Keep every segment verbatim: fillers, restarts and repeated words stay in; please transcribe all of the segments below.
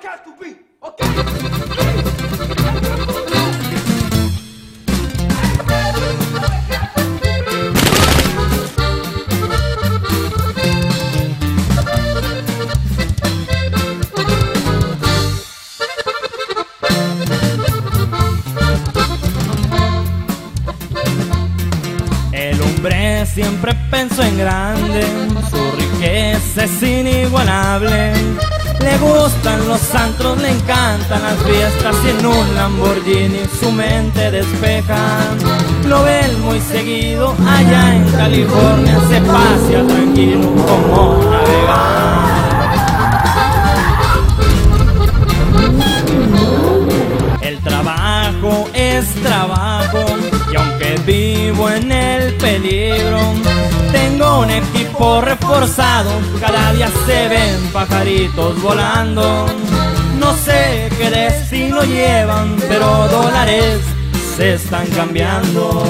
I got to be, okay? Siempre pensó en grande, su riqueza es inigualable. Le gustan los antros, le encantan las fiestas y en un Lamborghini su mente despeja. Lo ven muy seguido allá en California, se pasea tranquilo como una vegana. El trabajo es trabajo y aunque vivo en el peligro, tengo un equipo reforzado, cada día se ven pajaritos volando. No sé qué destino llevan, pero dólares se están cambiando.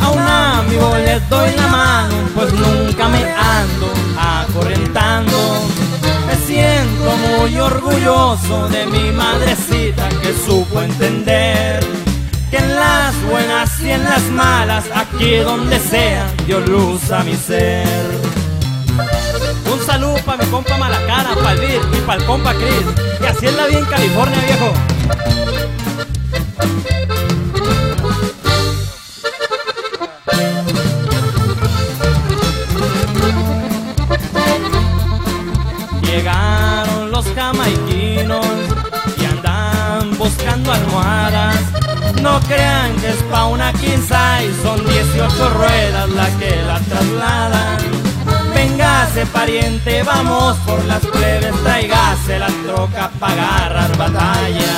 A un amigo le doy la mano, pues nunca me ando acorrentando. Me siento muy orgulloso de mi madrecita que supo entender que en las buenas y en las malas, aquí donde sea, dio luz a mi ser. Un saludo pa' mi compa Malacara, pa' el Vir y pa' el compa Chris. Y así es la vida en California, viejo. Llegaron los jamaiquinos y andan buscando almohadas. No crean que es pa' una quinza y son dieciocho ruedas las que la trasladan. Véngase pariente, vamos por las plebes, tráigase las trocas pa' agarrar batalla.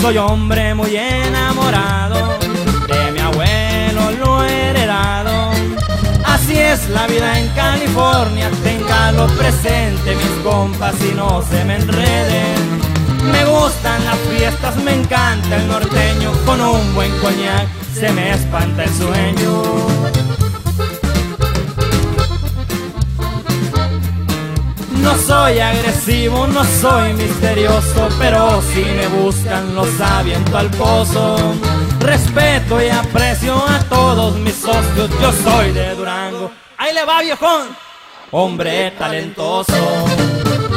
Soy hombre muy enamorado, de mi abuelo lo he heredado. Así es la vida en California, téngalo presente mis compas y no se me enreden. Me gustan las fiestas, me encanta el norteño, con un buen coñac se me espanta el sueño. No soy agresivo, no soy misterioso, pero si me buscan los aviento al pozo. Respeto y aprecio a todos mis socios, yo soy de Durango. Ahí le va, viejón, hombre talentoso.